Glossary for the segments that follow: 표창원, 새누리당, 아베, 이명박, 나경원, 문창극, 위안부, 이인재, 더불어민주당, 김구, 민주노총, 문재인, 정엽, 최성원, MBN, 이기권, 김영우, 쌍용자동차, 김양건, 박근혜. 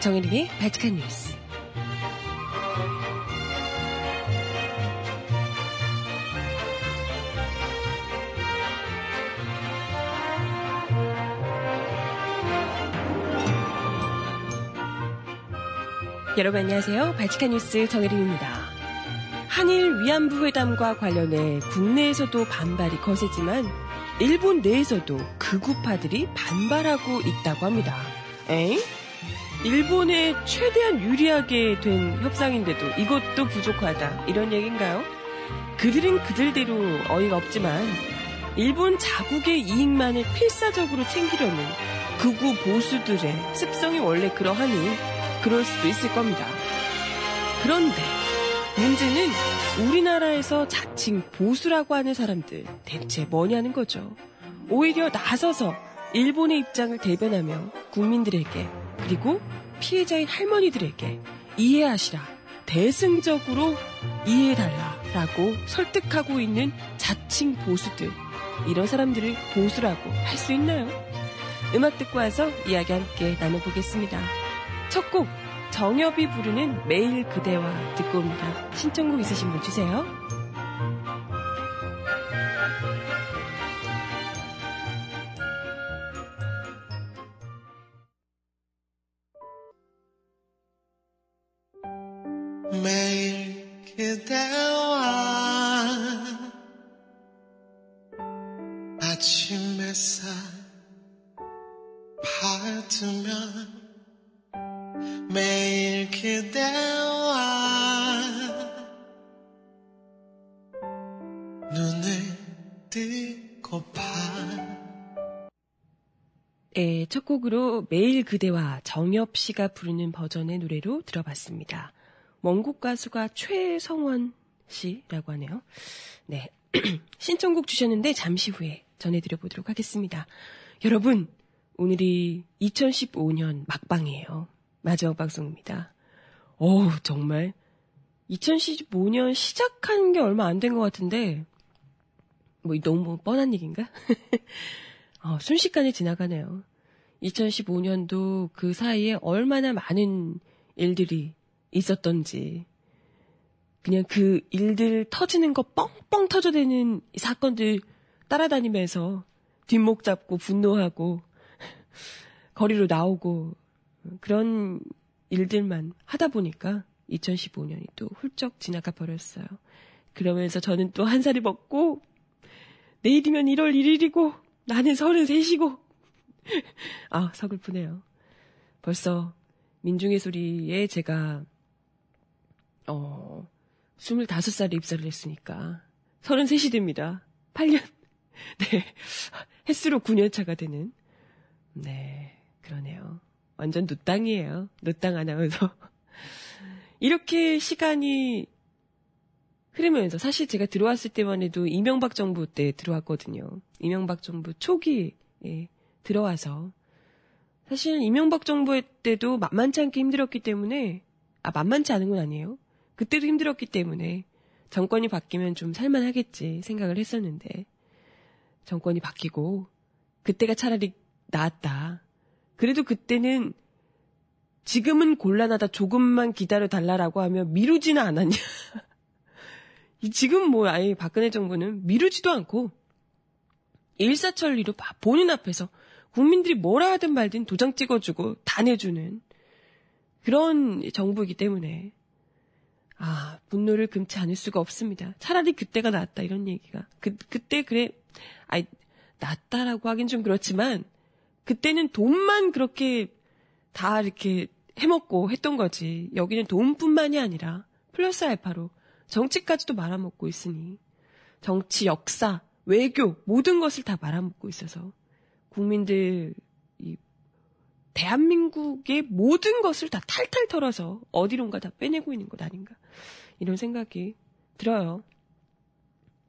정인림의 바칙한 뉴스. 여러분 안녕하세요. 바칙한 뉴스 정혜림입니다. 한일 위안부 회담과 관련해 국내에서도 반발이 거세지만 일본 내에서도 극우파들이 반발하고 있다고 합니다. 일본에 최대한 유리하게 된 협상인데도 이것도 부족하다 이런 얘기인가요? 그들은 그들대로 어이가 없지만 일본 자국의 이익만을 필사적으로 챙기려는 극우 보수들의 습성이 원래 그러하니 그럴 수도 있을 겁니다. 그런데 문제는 우리나라에서 자칭 보수라고 하는 사람들 대체 뭐냐는 거죠. 오히려 나서서 일본의 입장을 대변하며 국민들에게 그리고 피해자인 할머니들에게 이해하시라, 대승적으로 이해해달라라고 설득하고 있는 자칭 보수들, 이런 사람들을 보수라고 할 수 있나요? 음악 듣고 와서 이야기 함께 나눠보겠습니다. 첫 곡 정엽이 부르는 매일 그대와 듣고 옵니다. 신청곡 있으신 분 주세요. 매일 그대와 아침 햇살 밝으면 매일 그대와 눈을 뜨고 봐. 네, 첫 곡으로 매일 그대와 정엽 씨가 부르는 버전의 노래로 들어봤습니다. 원곡 가수가 최성원 씨라고 하네요. 네, 신청곡 주셨는데 잠시 후에 전해드려보도록 하겠습니다. 여러분, 오늘이 2015년 막방이에요. 마지막 방송입니다. 정말 2015년 시작한 게 얼마 안 된 것 같은데 너무 뻔한 얘기인가? 순식간에 지나가네요. 2015년도 그 사이에 얼마나 많은 일들이 있었던지, 그냥 그 일들 터지는 거 뻥뻥 터져대는 사건들 따라다니면서 뒷목 잡고 분노하고 거리로 나오고 그런 일들만 하다 보니까 2015년이 또 훌쩍 지나가 버렸어요. 그러면서 저는 또 한 살이 먹고, 내일이면 1월 1일이고 나는 33이고 서글프네요. 벌써 민중의 소리에 제가 25살에 입사를 했으니까 33이 됩니다. 8년 네, 햇수로 9년 차가 되는. 네, 그러네요. 완전 노땅이에요. 노땅 아나운서. 이렇게 시간이 흐르면서, 사실 제가 들어왔을 때만 해도 이명박 정부 때 들어왔거든요. 이명박 정부 초기에 들어와서, 사실 이명박 정부 때도 만만치 않게 힘들었기 때문에, 만만치 않은 건 아니에요. 그때도 힘들었기 때문에 정권이 바뀌면 좀 살만하겠지 생각을 했었는데, 정권이 바뀌고 그때가 차라리 나았다. 그래도 그때는 지금은 곤란하다, 조금만 기다려달라라고 하며 미루지는 않았냐. 지금 아예 박근혜 정부는 미루지도 않고 일사천리로 본인 앞에서 국민들이 뭐라 하든 말든 도장 찍어주고 다 내주는 그런 정부이기 때문에 분노를 금치 않을 수가 없습니다. 차라리 그때가 낫다 이런 얘기가. 그때 그래, 낫다라고 하긴 좀 그렇지만 그때는 돈만 그렇게 다 이렇게 해먹고 했던 거지. 여기는 돈뿐만이 아니라 플러스 알파로 정치까지도 말아먹고 있으니, 정치, 역사, 외교 모든 것을 다 말아먹고 있어서 국민들, 대한민국의 모든 것을 다 탈탈 털어서 어디론가 다 빼내고 있는 것 아닌가 이런 생각이 들어요.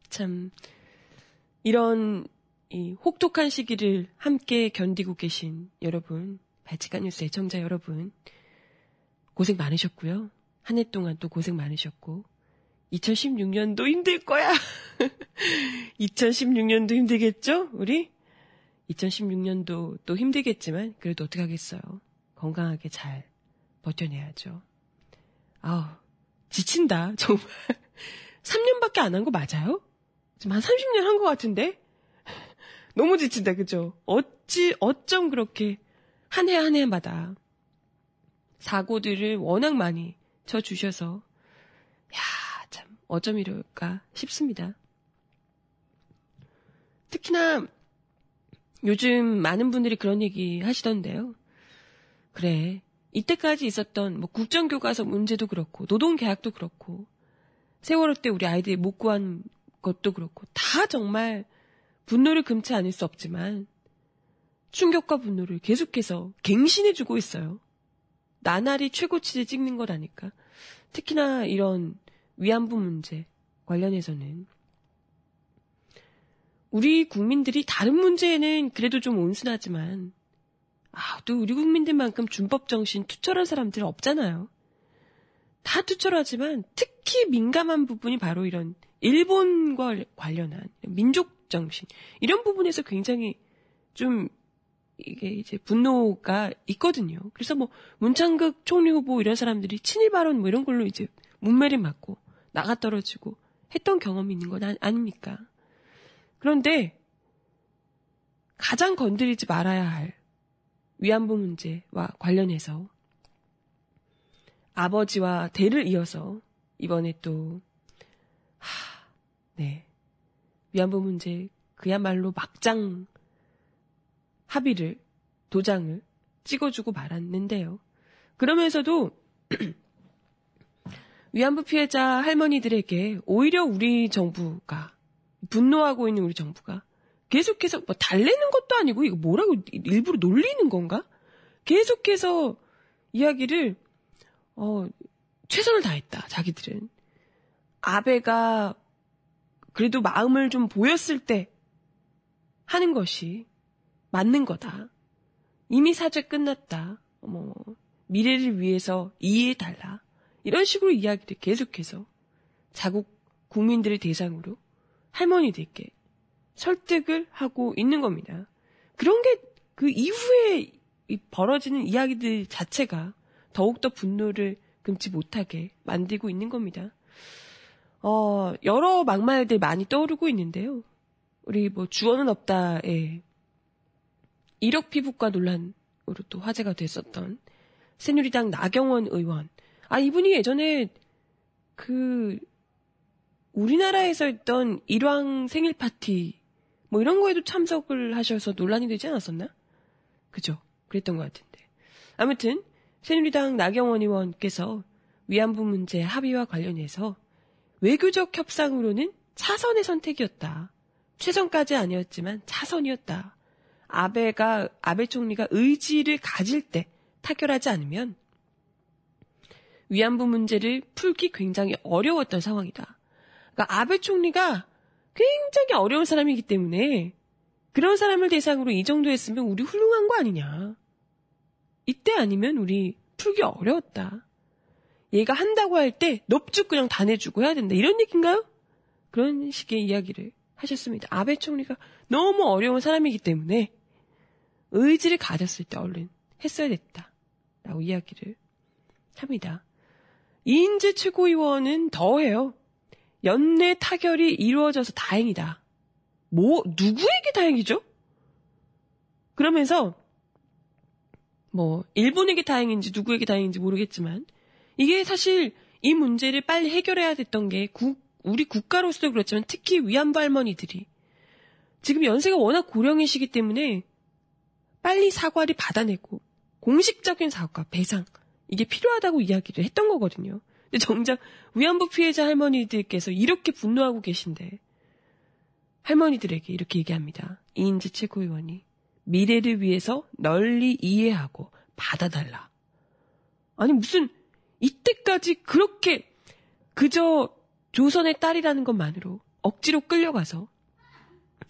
참 이런 이 혹독한 시기를 함께 견디고 계신 여러분, 발칙한 뉴스 애청자 여러분, 고생 많으셨고요. 한 해 동안 또 고생 많으셨고, 2016년도 힘들 거야. 2016년도 힘들겠죠? 우리? 2016년도 또 힘들겠지만 그래도 어떡하겠어요. 건강하게 잘 버텨내야죠. 아우, 지친다, 정말. 3년밖에 안 한 거 맞아요? 지금 한 30년 한 거 같은데? 너무 지친다, 그죠? 어쩜 그렇게 한 해 한 해마다 사고들을 워낙 많이 쳐주셔서, 야, 참, 어쩜 이럴까 싶습니다. 특히나 요즘 많은 분들이 그런 얘기 하시던데요. 그래, 이때까지 있었던 뭐 국정교과서 문제도 그렇고 노동계약도 그렇고 세월호 때 우리 아이들이 못 구한 것도 그렇고 다 정말 분노를 금치 않을 수 없지만 충격과 분노를 계속해서 갱신해주고 있어요. 나날이 최고치를 찍는 거라니까. 특히나 이런 위안부 문제 관련해서는 우리 국민들이 다른 문제에는 그래도 좀 온순하지만 또 우리 국민들만큼 준법정신 투철한 사람들은 없잖아요. 다 투철하지만 특히 민감한 부분이 바로 이런 일본과 관련한 민족정신 이런 부분에서 굉장히 좀 이게 이제 분노가 있거든요. 그래서 뭐 문창극 총리 후보 이런 사람들이 친일 발언 뭐 이런 걸로 이제 문매를 맞고 나가 떨어지고 했던 경험이 있는 건 아닙니까? 그런데 가장 건드리지 말아야 할 위안부 문제와 관련해서 아버지와 대를 이어서 이번에 또 위안부 문제 그야말로 막장 합의를 도장을 찍어주고 말았는데요. 그러면서도 위안부 피해자 할머니들에게 오히려 우리 정부가 분노하고 있는 우리 정부가 계속해서 뭐 달래는 것도 아니고 이거 뭐라고 일부러 놀리는 건가? 계속해서 이야기를 최선을 다했다. 자기들은 아베가 그래도 마음을 좀 보였을 때 하는 것이 맞는 거다. 이미 사죄 끝났다. 뭐 미래를 위해서 이해해달라. 이런 식으로 이야기를 계속해서 자국 국민들을 대상으로 할머니들께 설득을 하고 있는 겁니다. 그런 게 그 이후에 벌어지는 이야기들 자체가 더욱더 분노를 금치 못하게 만들고 있는 겁니다. 여러 막말들 많이 떠오르고 있는데요. 우리 뭐 주어는 없다의 이력 피부과 논란으로 또 화제가 됐었던 새누리당 나경원 의원. 이분이 예전에 우리나라에서 했던 일왕 생일 파티 뭐 이런 거에도 참석을 하셔서 논란이 되지 않았었나? 그죠? 그랬던 것 같은데. 아무튼 새누리당 나경원 의원께서 위안부 문제 합의와 관련해서 외교적 협상으로는 차선의 선택이었다. 최선까지 아니었지만 차선이었다. 아베 총리가 의지를 가질 때 타결하지 않으면 위안부 문제를 풀기 굉장히 어려웠던 상황이다. 그러니까 아베 총리가 굉장히 어려운 사람이기 때문에 그런 사람을 대상으로 이 정도 했으면 우리 훌륭한 거 아니냐. 이때 아니면 우리 풀기 어려웠다. 얘가 한다고 할 때 넙죽 그냥 다 내주고 해야 된다. 이런 얘기인가요? 그런 식의 이야기를 하셨습니다. 아베 총리가 너무 어려운 사람이기 때문에 의지를 가졌을 때 얼른 했어야 됐다. 라고 이야기를 합니다. 이인재 최고위원은 더해요. 연내 타결이 이루어져서 다행이다. 누구에게 다행이죠? 그러면서, 일본에게 다행인지 누구에게 다행인지 모르겠지만, 이게 사실 이 문제를 빨리 해결해야 됐던 게 우리 국가로서도 그렇지만 특히 위안부 할머니들이 지금 연세가 워낙 고령이시기 때문에 빨리 사과를 받아내고 공식적인 사과, 배상, 이게 필요하다고 이야기를 했던 거거든요. 근데 정작 위안부 피해자 할머니들께서 이렇게 분노하고 계신데 할머니들에게 이렇게 얘기합니다. 이인재 최고위원이 미래를 위해서 널리 이해하고 받아달라. 아니 무슨 이때까지 그렇게 그저 조선의 딸이라는 것만으로 억지로 끌려가서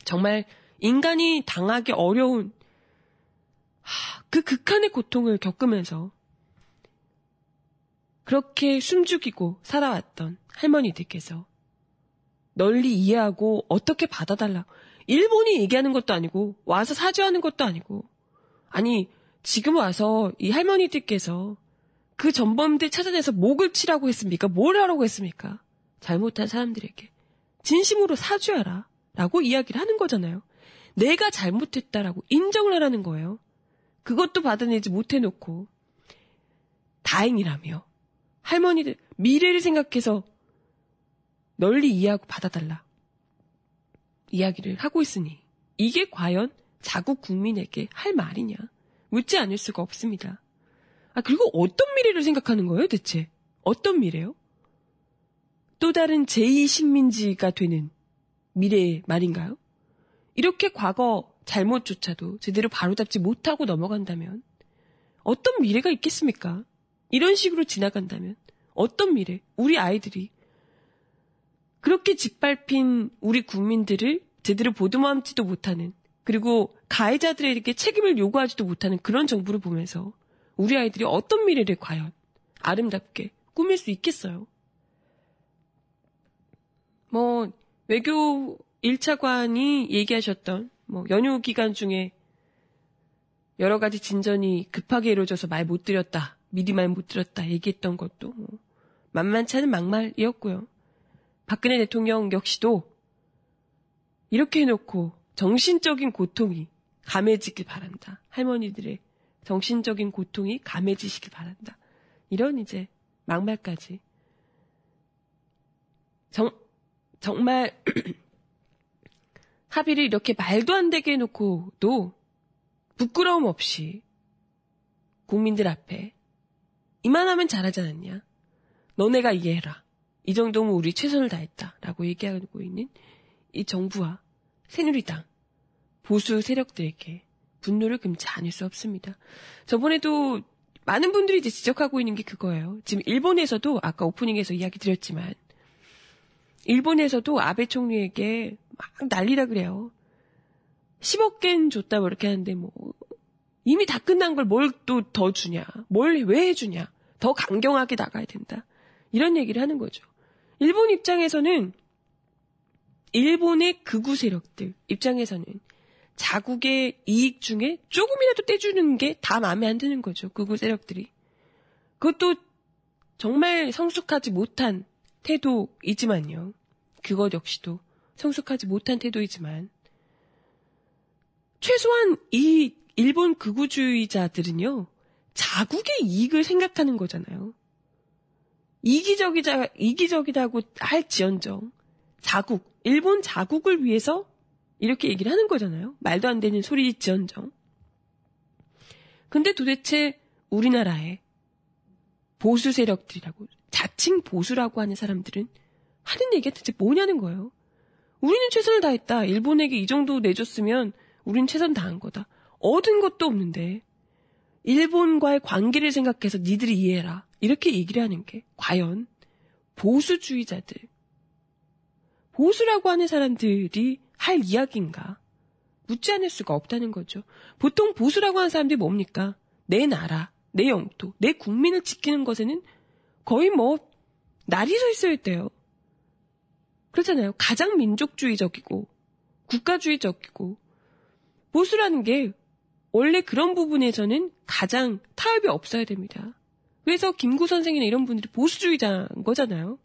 정말 인간이 당하기 어려운 그 극한의 고통을 겪으면서 그렇게 숨죽이고 살아왔던 할머니들께서 널리 이해하고 어떻게 받아달라. 일본이 얘기하는 것도 아니고 와서 사죄하는 것도 아니고 지금 와서 이 할머니들께서 그 전범들 찾아내서 목을 치라고 했습니까? 뭘 하라고 했습니까? 잘못한 사람들에게 진심으로 사죄하라 라고 이야기를 하는 거잖아요. 내가 잘못했다라고 인정을 하라는 거예요. 그것도 받아내지 못해놓고 다행이라며 할머니들 미래를 생각해서 널리 이해하고 받아달라 이야기를 하고 있으니 이게 과연 자국 국민에게 할 말이냐 묻지 않을 수가 없습니다. 그리고 어떤 미래를 생각하는 거예요 대체? 어떤 미래요? 또 다른 제2식민지가 되는 미래의 말인가요? 이렇게 과거 잘못조차도 제대로 바로잡지 못하고 넘어간다면 어떤 미래가 있겠습니까? 이런 식으로 지나간다면 어떤 미래? 우리 아이들이 그렇게 짓밟힌 우리 국민들을 제대로 보듬어안지도 못하는 그리고 가해자들에게 책임을 요구하지도 못하는 그런 정부를 보면서 우리 아이들이 어떤 미래를 과연 아름답게 꾸밀 수 있겠어요? 외교 1차관이 얘기하셨던 연휴 기간 중에 여러 가지 진전이 급하게 이루어져서 미리 말 못 드렸다 얘기했던 것도 만만치 않은 막말이었고요. 박근혜 대통령 역시도 이렇게 해놓고 정신적인 고통이 감해지길 바란다. 할머니들의 정신적인 고통이 감해지시길 바란다. 이런 막말까지. 정말 합의를 이렇게 말도 안 되게 해놓고도 부끄러움 없이 국민들 앞에 이만하면 잘하지 않았냐. 너네가 이해해라. 이 정도면 우리 최선을 다했다. 라고 얘기하고 있는 이 정부와 새누리당, 보수 세력들에게 분노를 금치 않을 수 없습니다. 저번에도 많은 분들이 지적하고 있는 게 그거예요. 지금 일본에서도 아까 오프닝에서 이야기 드렸지만 일본에서도 아베 총리에게 막 난리라 그래요. 10억 겐 줬다 뭐 이렇게 하는데 이미 다 끝난 걸 뭘 또 더 주냐. 뭘 왜 해주냐. 더 강경하게 나가야 된다. 이런 얘기를 하는 거죠. 일본 입장에서는 일본의 극우 세력들 입장에서는 자국의 이익 중에 조금이라도 떼주는 게 다 마음에 안 드는 거죠. 극우 세력들이. 그것도 정말 성숙하지 못한 태도이지만요. 그것 역시도 성숙하지 못한 태도이지만 최소한 이 일본 극우주의자들은요. 자국의 이익을 생각하는 거잖아요. 이기적이다고 할 지언정 자국, 일본 자국을 위해서 이렇게 얘기를 하는 거잖아요. 말도 안 되는 소리 지언정. 근데 도대체 우리나라의 보수 세력들이라고 자칭 보수라고 하는 사람들은 하는 얘기가 도대체 뭐냐는 거예요. 우리는 최선을 다했다. 일본에게 이 정도 내줬으면 우리는 최선 다한 거다. 얻은 것도 없는데 일본과의 관계를 생각해서 니들이 이해해라. 이렇게 얘기를 하는 게 과연 보수주의자들, 보수라고 하는 사람들이 할 이야기인가? 묻지 않을 수가 없다는 거죠. 보통 보수라고 하는 사람들이 뭡니까? 내 나라, 내 영토, 내 국민을 지키는 것에는 거의 날이 서 있어야 돼요. 그렇잖아요. 가장 민족주의적이고 국가주의적이고 보수라는 게 원래 그런 부분에서는 가장 타협이 없어야 됩니다. 그래서 김구 선생이나 이런 분들이 보수주의자인 거잖아요.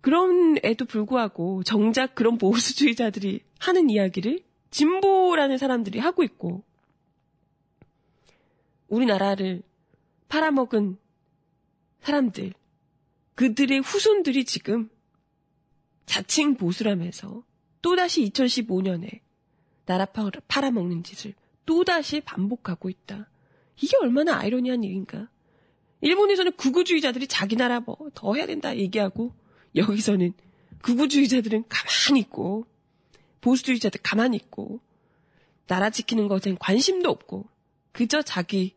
그럼에도 불구하고 정작 그런 보수주의자들이 하는 이야기를 진보라는 사람들이 하고 있고 우리나라를 팔아먹은 사람들, 그들의 후손들이 지금 자칭 보수라면서 또다시 2015년에 나라 팔아먹는 짓을 또다시 반복하고 있다. 이게 얼마나 아이러니한 일인가. 일본에서는 극우주의자들이 자기 나라 더 해야 된다 얘기하고 여기서는 극우주의자들은 가만히 있고 보수주의자들 가만히 있고 나라 지키는 것엔 관심도 없고 그저 자기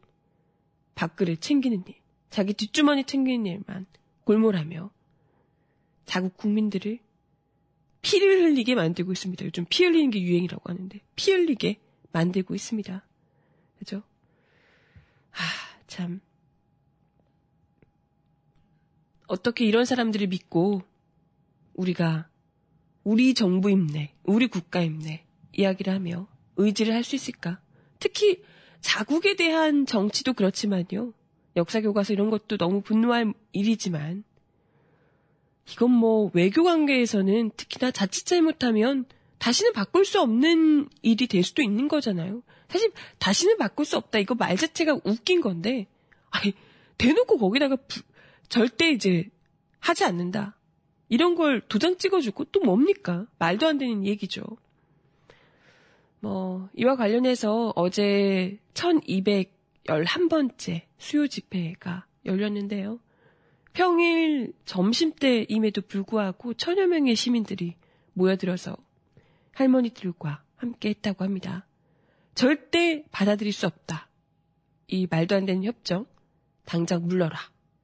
밥그릇 챙기는 일, 자기 뒷주머니 챙기는 일만 골몰하며 자국 국민들을 피를 흘리게 만들고 있습니다. 요즘 피 흘리는 게 유행이라고 하는데 피 흘리게 만들고 있습니다. 그죠? 참 어떻게 이런 사람들을 믿고 우리가 우리 정부 힘내, 우리 국가 힘내 이야기를 하며 의지를 할 수 있을까? 특히 자국에 대한 정치도 그렇지만요. 역사교과서 이런 것도 너무 분노할 일이지만 이건 뭐 외교관계에서는 특히나 자칫 잘못하면 다시는 바꿀 수 없는 일이 될 수도 있는 거잖아요. 사실 다시는 바꿀 수 없다. 이거 말 자체가 웃긴 건데 아니 대놓고 거기다가 절대 이제 하지 않는다. 이런 걸 도장 찍어주고 또 뭡니까? 말도 안 되는 얘기죠. 뭐 이와 관련해서 어제 1211번째 수요 집회가 열렸는데요. 평일 점심때임에도 불구하고 1,000여 명의 시민들이 모여들어서 할머니들과 함께 했다고 합니다. 절대 받아들일 수 없다. 이 말도 안 되는 협정, 당장 물러라.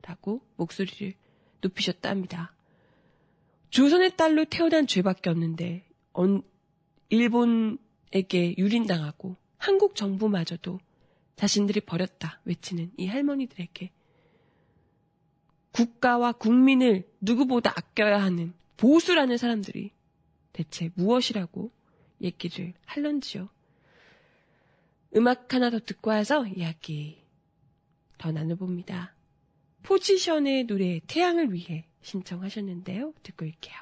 라고 목소리를 높이셨다 합니다. 조선의 딸로 태어난 죄밖에 없는데 일본에게 유린당하고 한국 정부마저도 자신들이 버렸다 외치는 이 할머니들에게 국가와 국민을 누구보다 아껴야 하는 보수라는 사람들이 대체 무엇이라고 얘기를 할런지요. 음악 하나 더 듣고 와서 이야기 더 나눠봅니다. 포지션의 노래 태양을 위해 신청하셨는데요. 듣고 올게요.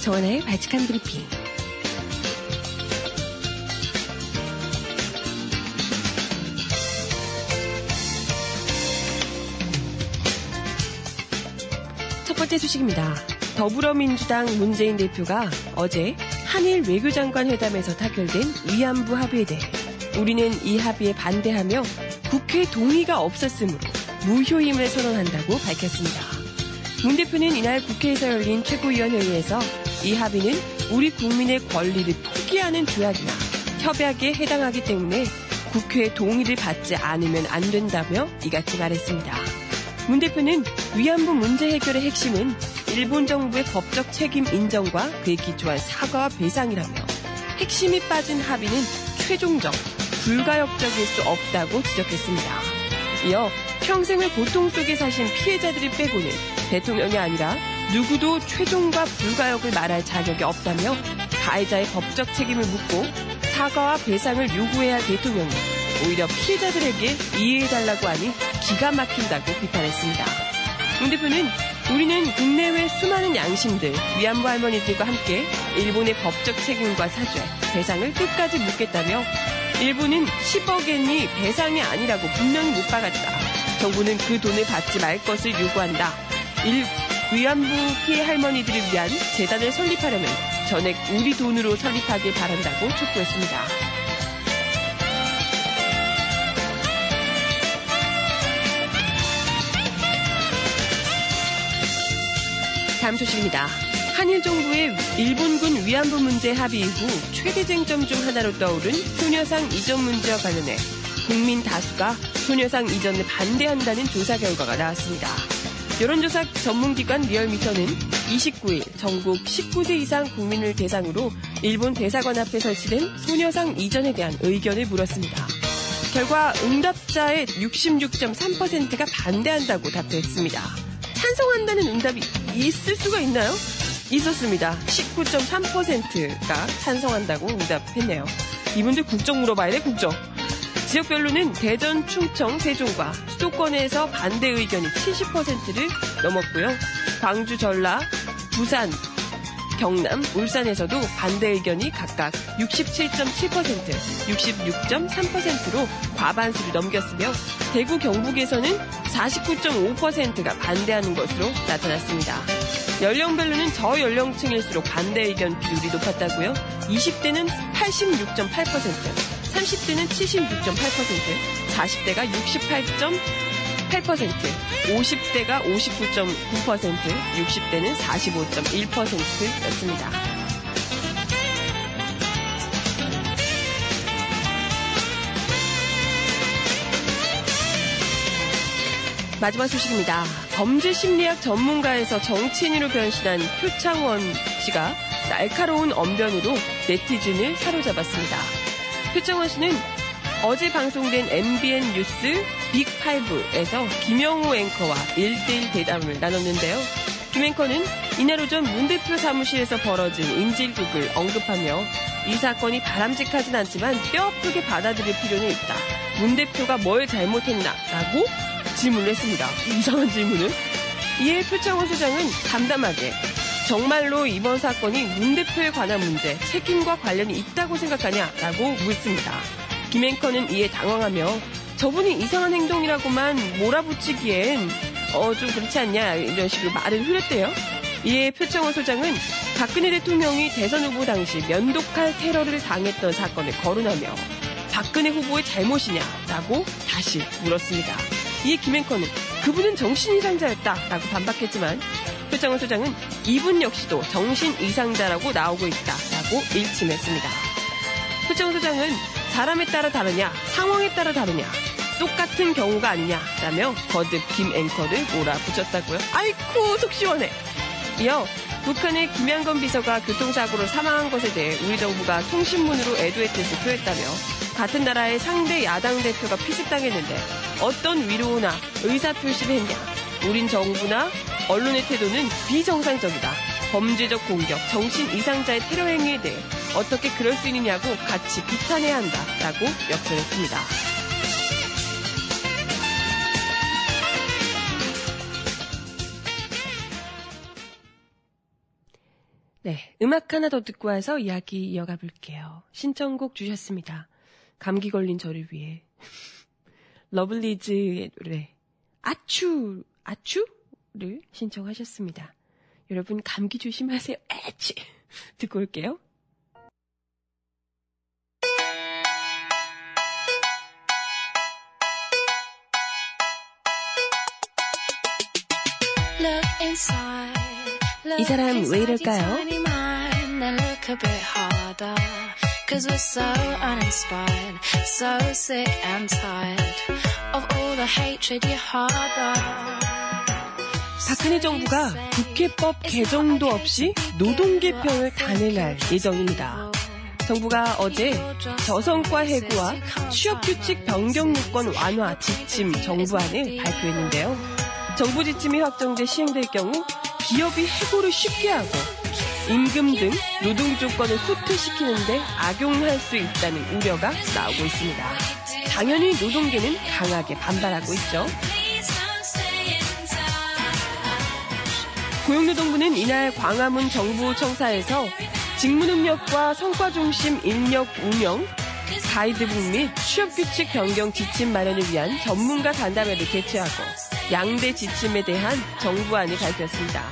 정원아의 발칙한 브리핑. 첫 번째 소식입니다. 더불어민주당 문재인 대표가 어제 한일 외교장관 회담에서 타결된 위안부 합의에 대해 우리는 이 합의에 반대하며 국회 동의가 없었으므로 무효임을 선언한다고 밝혔습니다. 문 대표는 이날 국회에서 열린 최고위원회의에서 이 합의는 우리 국민의 권리를 포기하는 조약이나 협약에 해당하기 때문에 국회의 동의를 받지 않으면 안 된다며 이같이 말했습니다. 문 대표는 위안부 문제 해결의 핵심은 일본 정부의 법적 책임 인정과 그에 기초한 사과와 배상이라며 핵심이 빠진 합의는 최종적, 불가역적일 수 없다고 지적했습니다. 이어 평생을 고통 속에 사신 피해자들이 빼고는 대통령이 아니라 누구도 최종과 불가역을 말할 자격이 없다며 가해자의 법적 책임을 묻고 사과와 배상을 요구해야 할 대통령이 오히려 피해자들에게 이해해달라고 하니 기가 막힌다고 비판했습니다. 문 대표는 우리는 국내외 수많은 양심들, 위안부 할머니들과 함께 일본의 법적 책임과 사죄, 배상을 끝까지 묻겠다며 일본은 10억 엔이 배상이 아니라고 분명히 못 박았다. 정부는 그 돈을 받지 말 것을 요구한다. 위안부 피해 할머니들을 위한 재단을 설립하려면 전액 우리 돈으로 설립하길 바란다고 촉구했습니다. 다음 소식입니다. 한일 정부의 일본군 위안부 문제 합의 이후 최대 쟁점 중 하나로 떠오른 소녀상 이전 문제와 관련해 국민 다수가 소녀상 이전을 반대한다는 조사 결과가 나왔습니다. 여론조사 전문기관 리얼미터는 29일 전국 19세 이상 국민을 대상으로 일본 대사관 앞에 설치된 소녀상 이전에 대한 의견을 물었습니다. 결과 응답자의 66.3%가 반대한다고 답했습니다. 찬성한다는 응답이 있을 수가 있나요? 있었습니다. 19.3%가 찬성한다고 응답했네요. 이분들 국정 물어봐야 돼, 국정. 지역별로는 대전, 충청, 세종과 수도권에서 반대 의견이 70%를 넘었고요. 광주, 전라, 부산, 경남, 울산에서도 반대 의견이 각각 67.7%, 66.3%로 과반수를 넘겼으며 대구, 경북에서는 49.5%가 반대하는 것으로 나타났습니다. 연령별로는 저연령층일수록 반대 의견 비율이 높았다고요. 20대는 86.8%, 30대는 76.8%, 40대가 68.8%, 50대가 59.9%, 60대는 45.1%였습니다. 마지막 소식입니다. 범죄심리학 전문가에서 정치인으로 변신한 표창원 씨가 날카로운 언변으로 네티즌을 사로잡았습니다. 표창원 씨는 어제 방송된 MBN 뉴스 빅5에서 김영우 앵커와 1대1 대담을 나눴는데요. 김 앵커는 이날 오전 문 대표 사무실에서 벌어진 인질극을 언급하며 이 사건이 바람직하진 않지만 뼈아프게 받아들일 필요는 있다. 문 대표가 뭘 잘못했나라고 질문을 했습니다. 이상한 질문을. 이에 표창원 소장은 담담하게 정말로 이번 사건이 문 대표에 관한 문제, 책임과 관련이 있다고 생각하냐라고 묻습니다. 김 앵커는 이에 당황하며 저분이 이상한 행동이라고만 몰아붙이기엔 좀 그렇지 않냐 이런 식으로 말을 흐렸대요. 이에 표창원 소장은 박근혜 대통령이 대선 후보 당시 면도칼 테러를 당했던 사건을 거론하며 박근혜 후보의 잘못이냐라고 다시 물었습니다. 이에 김 앵커는 그분은 정신이상자였다라고 반박했지만 표창원 소장은 이분 역시도 정신이상자라고 나오고 있다라고 일침했습니다. 표창원 소장은 사람에 따라 다르냐, 상황에 따라 다르냐, 똑같은 경우가 아니냐라며 거듭 김 앵커를 몰아붙였다고요. 아이쿠 속 시원해. 이어 북한의 김양건 비서가 교통사고로 사망한 것에 대해 우리 정부가 통신문으로 애도의 뜻을 표했다며 같은 나라의 상대 야당 대표가 피습당했는데 어떤 위로나 의사표시를 했냐. 우린 정부나 언론의 태도는 비정상적이다. 범죄적 공격, 정신 이상자의 테러 행위에 대해 어떻게 그럴 수 있느냐고 같이 비판해야 한다라고 역설했습니다. 네, 음악 하나 더 듣고 와서 이야기 이어가 볼게요. 신청곡 주셨습니다. 감기 걸린 저를 위해. 러블리즈의 노래 아추를 신청하셨습니다. 여러분 감기 조심하세요. 에치 듣고 올게요. 이 사람 왜 이럴까요? Cause we're so uninspired, so sick and tired of all the hatred you harbor. 박근혜 정부가 국회법 개정도 없이 노동 개편을 단행할 예정입니다. 정부가 어제 저성과 해고와 취업규칙 변경 요건 완화 지침 정부안을 발표했는데요. 정부 지침이 확정돼 시행될 경우 기업이 해고를 쉽게 하고 임금 등 노동 조건을 후퇴시키는데 악용할 수 있다는 우려가 나오고 있습니다. 당연히 노동계는 강하게 반발하고 있죠. 고용노동부는 이날 광화문 정부청사에서 직무능력과 성과중심 인력 운영, 가이드북 및 취업규칙 변경 지침 마련을 위한 전문가 간담회를 개최하고 양대 지침에 대한 정부안을 밝혔습니다.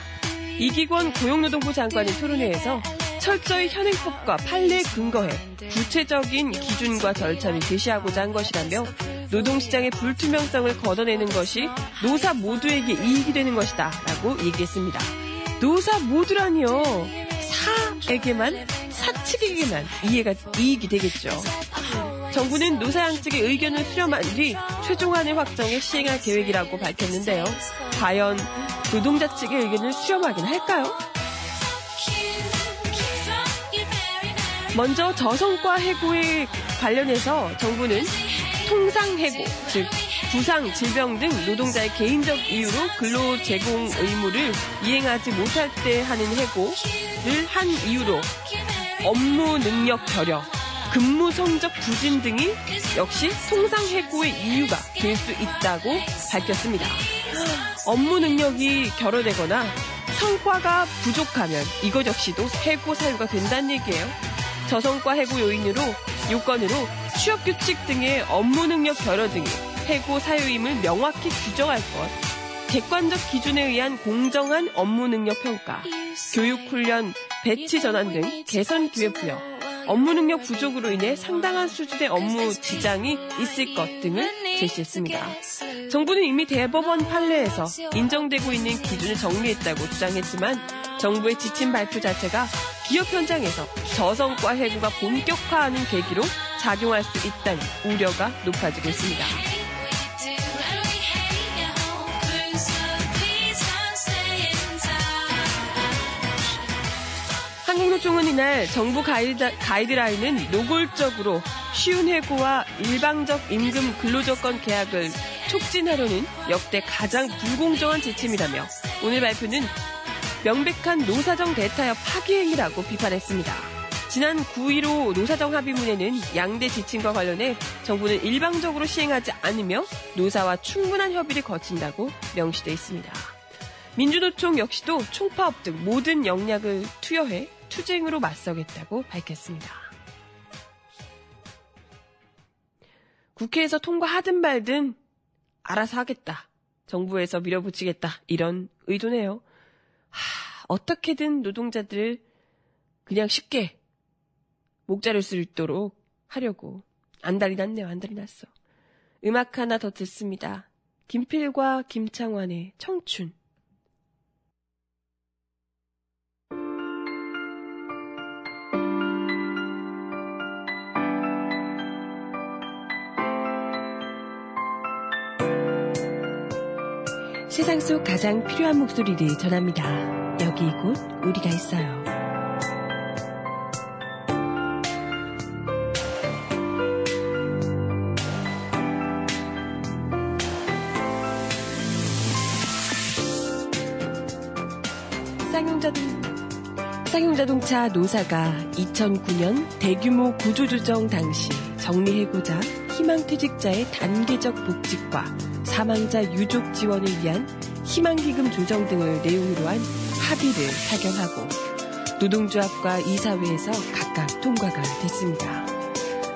이기권 고용노동부 장관이 토론회에서 철저히 현행법과 판례에 근거해 구체적인 기준과 절차를 제시하고자 한 것이라며 노동시장의 불투명성을 걷어내는 것이 노사 모두에게 이익이 되는 것이다 라고 얘기했습니다. 노사 모두라니요. 사에게만, 사측에게만 이익이 되겠죠. 정부는 노사 양측의 의견을 수렴한 뒤 최종안을 확정해 시행할 계획이라고 밝혔는데요. 과연 노동자 측의 의견을 수렴하긴 할까요? 먼저 저성과 해고에 관련해서 정부는 통상해고, 즉 부상, 질병 등 노동자의 개인적 이유로 근로 제공 의무를 이행하지 못할 때 하는 해고를 한 이유로 업무 능력 결여, 근무 성적 부진 등이 역시 통상해고의 이유가 될 수 있다고 밝혔습니다. 업무 능력이 결여되거나 성과가 부족하면 이것 역시도 해고 사유가 된다는 얘기예요. 저성과 해고 요건으로 취업규칙 등의 업무 능력 결여 등이 해고 사유임을 명확히 규정할 것, 객관적 기준에 의한 공정한 업무 능력 평가, 교육 훈련, 배치 전환 등 개선 기회 부여, 업무 능력 부족으로 인해 상당한 수준의 업무 지장이 있을 것 등을 제시했습니다. 정부는 이미 대법원 판례에서 인정되고 있는 기준을 정리했다고 주장했지만 정부의 지침 발표 자체가 기업 현장에서 저성과 해고가 본격화하는 계기로 작용할 수 있다는 우려가 높아지고 있습니다. 한국노총은 이날 정부 가이드라인은 노골적으로 쉬운 해고와 일방적 임금 근로조건 계약을 촉진하려는 역대 가장 불공정한 지침이라며 오늘 발표는 명백한 노사정 대타협 파기 행위라고 비판했습니다. 지난 9.15 노사정 합의문에는 양대 지침과 관련해 정부는 일방적으로 시행하지 않으며 노사와 충분한 협의를 거친다고 명시돼 있습니다. 민주노총 역시도 총파업 등 모든 역량을 투여해 투쟁으로 맞서겠다고 밝혔습니다. 국회에서 통과하든 말든 알아서 하겠다. 정부에서 밀어붙이겠다. 이런 의도네요. 어떻게든 노동자들을 그냥 쉽게 목자를 수 있도록 하려고. 안달이 났네요. 안달이 났어. 음악 하나 더 듣습니다. 김필과 김창완의 청춘. 세상 속 가장 필요한 목소리를 전합니다. 여기 이곳 우리가 있어요. 쌍용자동차 노사가 2009년 대규모 구조조정 당시 정리해고자 희망퇴직자의 단계적 복직과 사망자 유족 지원을 위한 희망기금 조정 등을 내용으로 한 합의를 파견하고 노동조합과 이사회에서 각각 통과가 됐습니다.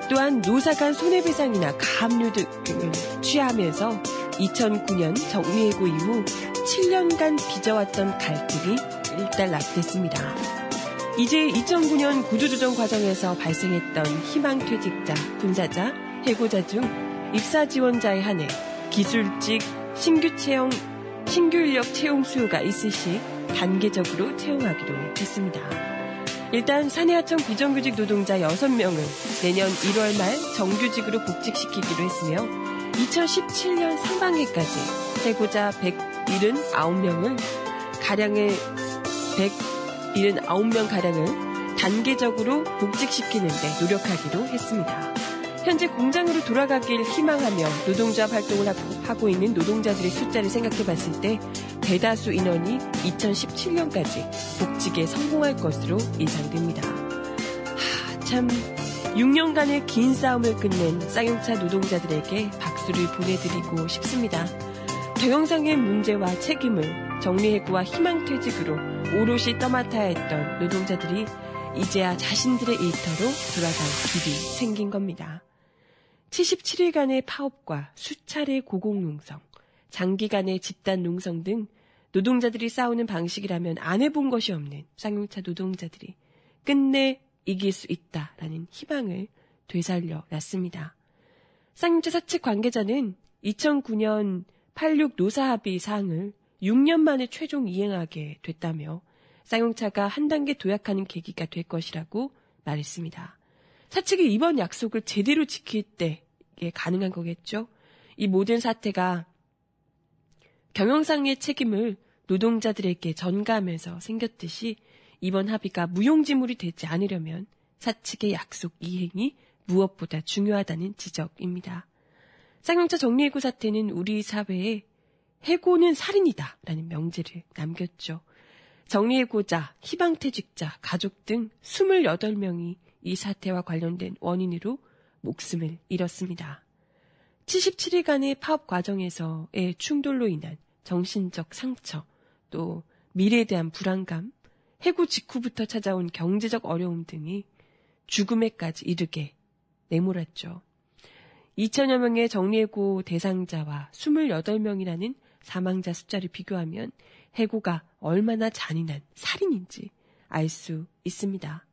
또한 노사 간 손해배상이나 가압류 등을 취하면서 2009년 정리해고 이후 7년간 빚어왔던 갈등이 일단락됐습니다. 이제 2009년 구조조정 과정에서 발생했던 희망퇴직자, 분사자, 해고자 중 입사지원자에 한해 기술직, 신규 인력 채용 수요가 있을 시 단계적으로 채용하기로 했습니다. 일단 사내하청 비정규직 노동자 6명을 내년 1월 말 정규직으로 복직시키기로 했으며 2017년 상반기까지 해고자 179명가량을 단계적으로 복직시키는 데 노력하기로 했습니다. 현재 공장으로 돌아가길 희망하며 노동조합 활동을 하고 있는 노동자들의 숫자를 생각해봤을 때 대다수 인원이 2017년까지 복직에 성공할 것으로 예상됩니다. 참 6년간의 긴 싸움을 끝낸 쌍용차 노동자들에게 박수를 보내드리고 싶습니다. 경영상의 문제와 책임을 정리해고와 희망퇴직으로 오롯이 떠맡아야 했던 노동자들이 이제야 자신들의 일터로 돌아갈 길이 생긴 겁니다. 77일간의 파업과 수차례 고공농성, 장기간의 집단농성 등 노동자들이 싸우는 방식이라면 안 해본 것이 없는 쌍용차 노동자들이 끝내 이길 수 있다라는 희망을 되살려 놨습니다. 쌍용차 사측 관계자는 2009년 86 노사합의 사항을 6년 만에 최종 이행하게 됐다며 쌍용차가 한 단계 도약하는 계기가 될 것이라고 말했습니다. 사측이 이번 약속을 제대로 지킬 때 이게 가능한 거겠죠. 이 모든 사태가 경영상의 책임을 노동자들에게 전가하면서 생겼듯이 이번 합의가 무용지물이 되지 않으려면 사측의 약속 이행이 무엇보다 중요하다는 지적입니다. 쌍용차 정리해고 사태는 우리 사회에 해고는 살인이다 라는 명제를 남겼죠. 정리해고자, 희망퇴직자, 가족 등 28명이 이 사태와 관련된 원인으로 목숨을 잃었습니다. 77일간의 파업 과정에서의 충돌로 인한 정신적 상처, 또 미래에 대한 불안감, 해고 직후부터 찾아온 경제적 어려움 등이 죽음에까지 이르게 내몰았죠. 2천여 명의 정리해고 대상자와 28명이라는 사망자 숫자를 비교하면 해고가 얼마나 잔인한 살인인지 알 수 있습니다.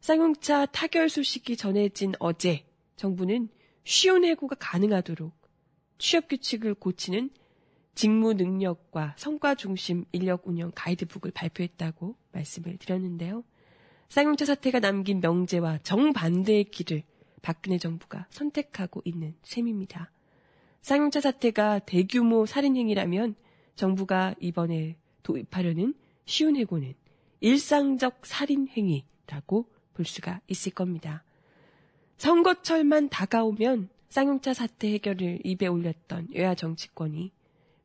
쌍용차 타결 소식이 전해진 어제 정부는 쉬운 해고가 가능하도록 취업 규칙을 고치는 직무 능력과 성과 중심 인력 운영 가이드북을 발표했다고 말씀을 드렸는데요. 쌍용차 사태가 남긴 명제와 정반대의 길을 박근혜 정부가 선택하고 있는 셈입니다. 쌍용차 사태가 대규모 살인행위라면 정부가 이번에 도입하려는 쉬운 해고는 일상적 살인 행위라고 볼 수가 있을 겁니다. 선거철만 다가오면 쌍용차 사태 해결을 입에 올렸던 여야 정치권이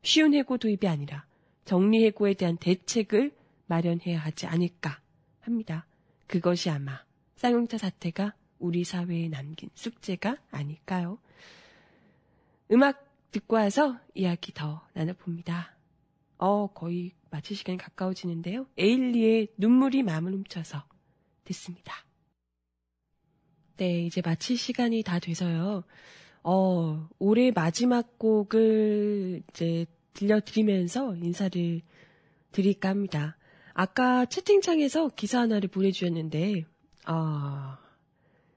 쉬운 해고 도입이 아니라 정리해고에 대한 대책을 마련해야 하지 않을까 합니다. 그것이 아마 쌍용차 사태가 우리 사회에 남긴 숙제가 아닐까요? 음악 듣고 와서 이야기 더 나눠봅니다. 거의 마칠 시간이 가까워지는데요. 에일리의 눈물이 마음을 훔쳐서 듣습니다. 네, 이제 마칠 시간이 다 돼서요. 올해 마지막 곡을 이제 들려드리면서 인사를 드릴까 합니다. 아까 채팅창에서 기사 하나를 보내주셨는데,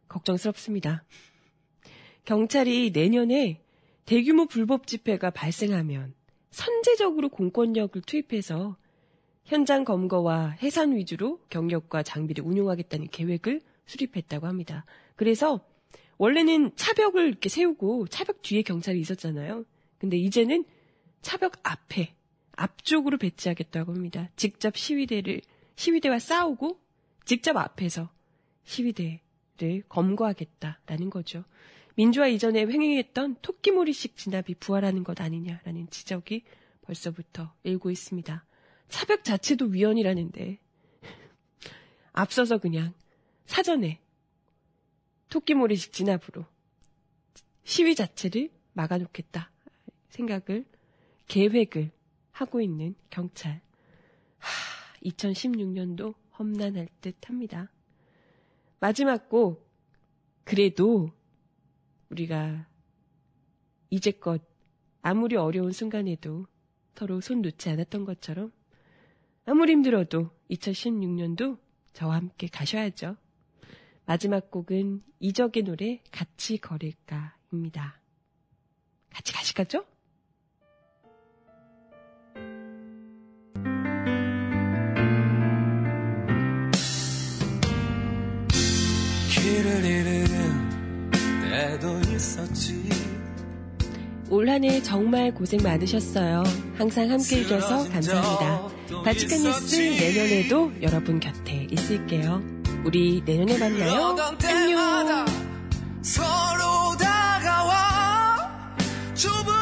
걱정스럽습니다. 경찰이 내년에 대규모 불법 집회가 발생하면 선제적으로 공권력을 투입해서 현장 검거와 해산 위주로 경력과 장비를 운용하겠다는 계획을 수립했다고 합니다. 그래서 원래는 차벽을 이렇게 세우고 차벽 뒤에 경찰이 있었잖아요. 근데 이제는 차벽 앞에, 앞쪽으로 배치하겠다고 합니다. 직접 시위대와 싸우고 직접 앞에서 시위대를 검거하겠다라는 거죠. 민주화 이전에 횡행했던 토끼몰이식 진압이 부활하는 것 아니냐라는 지적이 벌써부터 일고 있습니다. 차벽 자체도 위헌이라는데 앞서서 그냥 사전에 토끼몰이식 진압으로 시위 자체를 막아놓겠다 계획을 하고 있는 경찰. 2016년도 험난할 듯 합니다. 마지막 곡, 그래도 우리가 이제껏 아무리 어려운 순간에도 서로 손 놓지 않았던 것처럼 아무리 힘들어도 2016년도 저와 함께 가셔야죠. 마지막 곡은 이적의 노래 같이 걸을까입니다. 같이 가실까죠? 길을 잃은 때도 있었지. 올 한 해 정말 고생 많으셨어요. 항상 함께 해줘서 감사합니다. 바치카 뉴스 내년에도 여러분 곁에 있을게요. 우리 내년에 만나요. 안녕. 서로 다가와.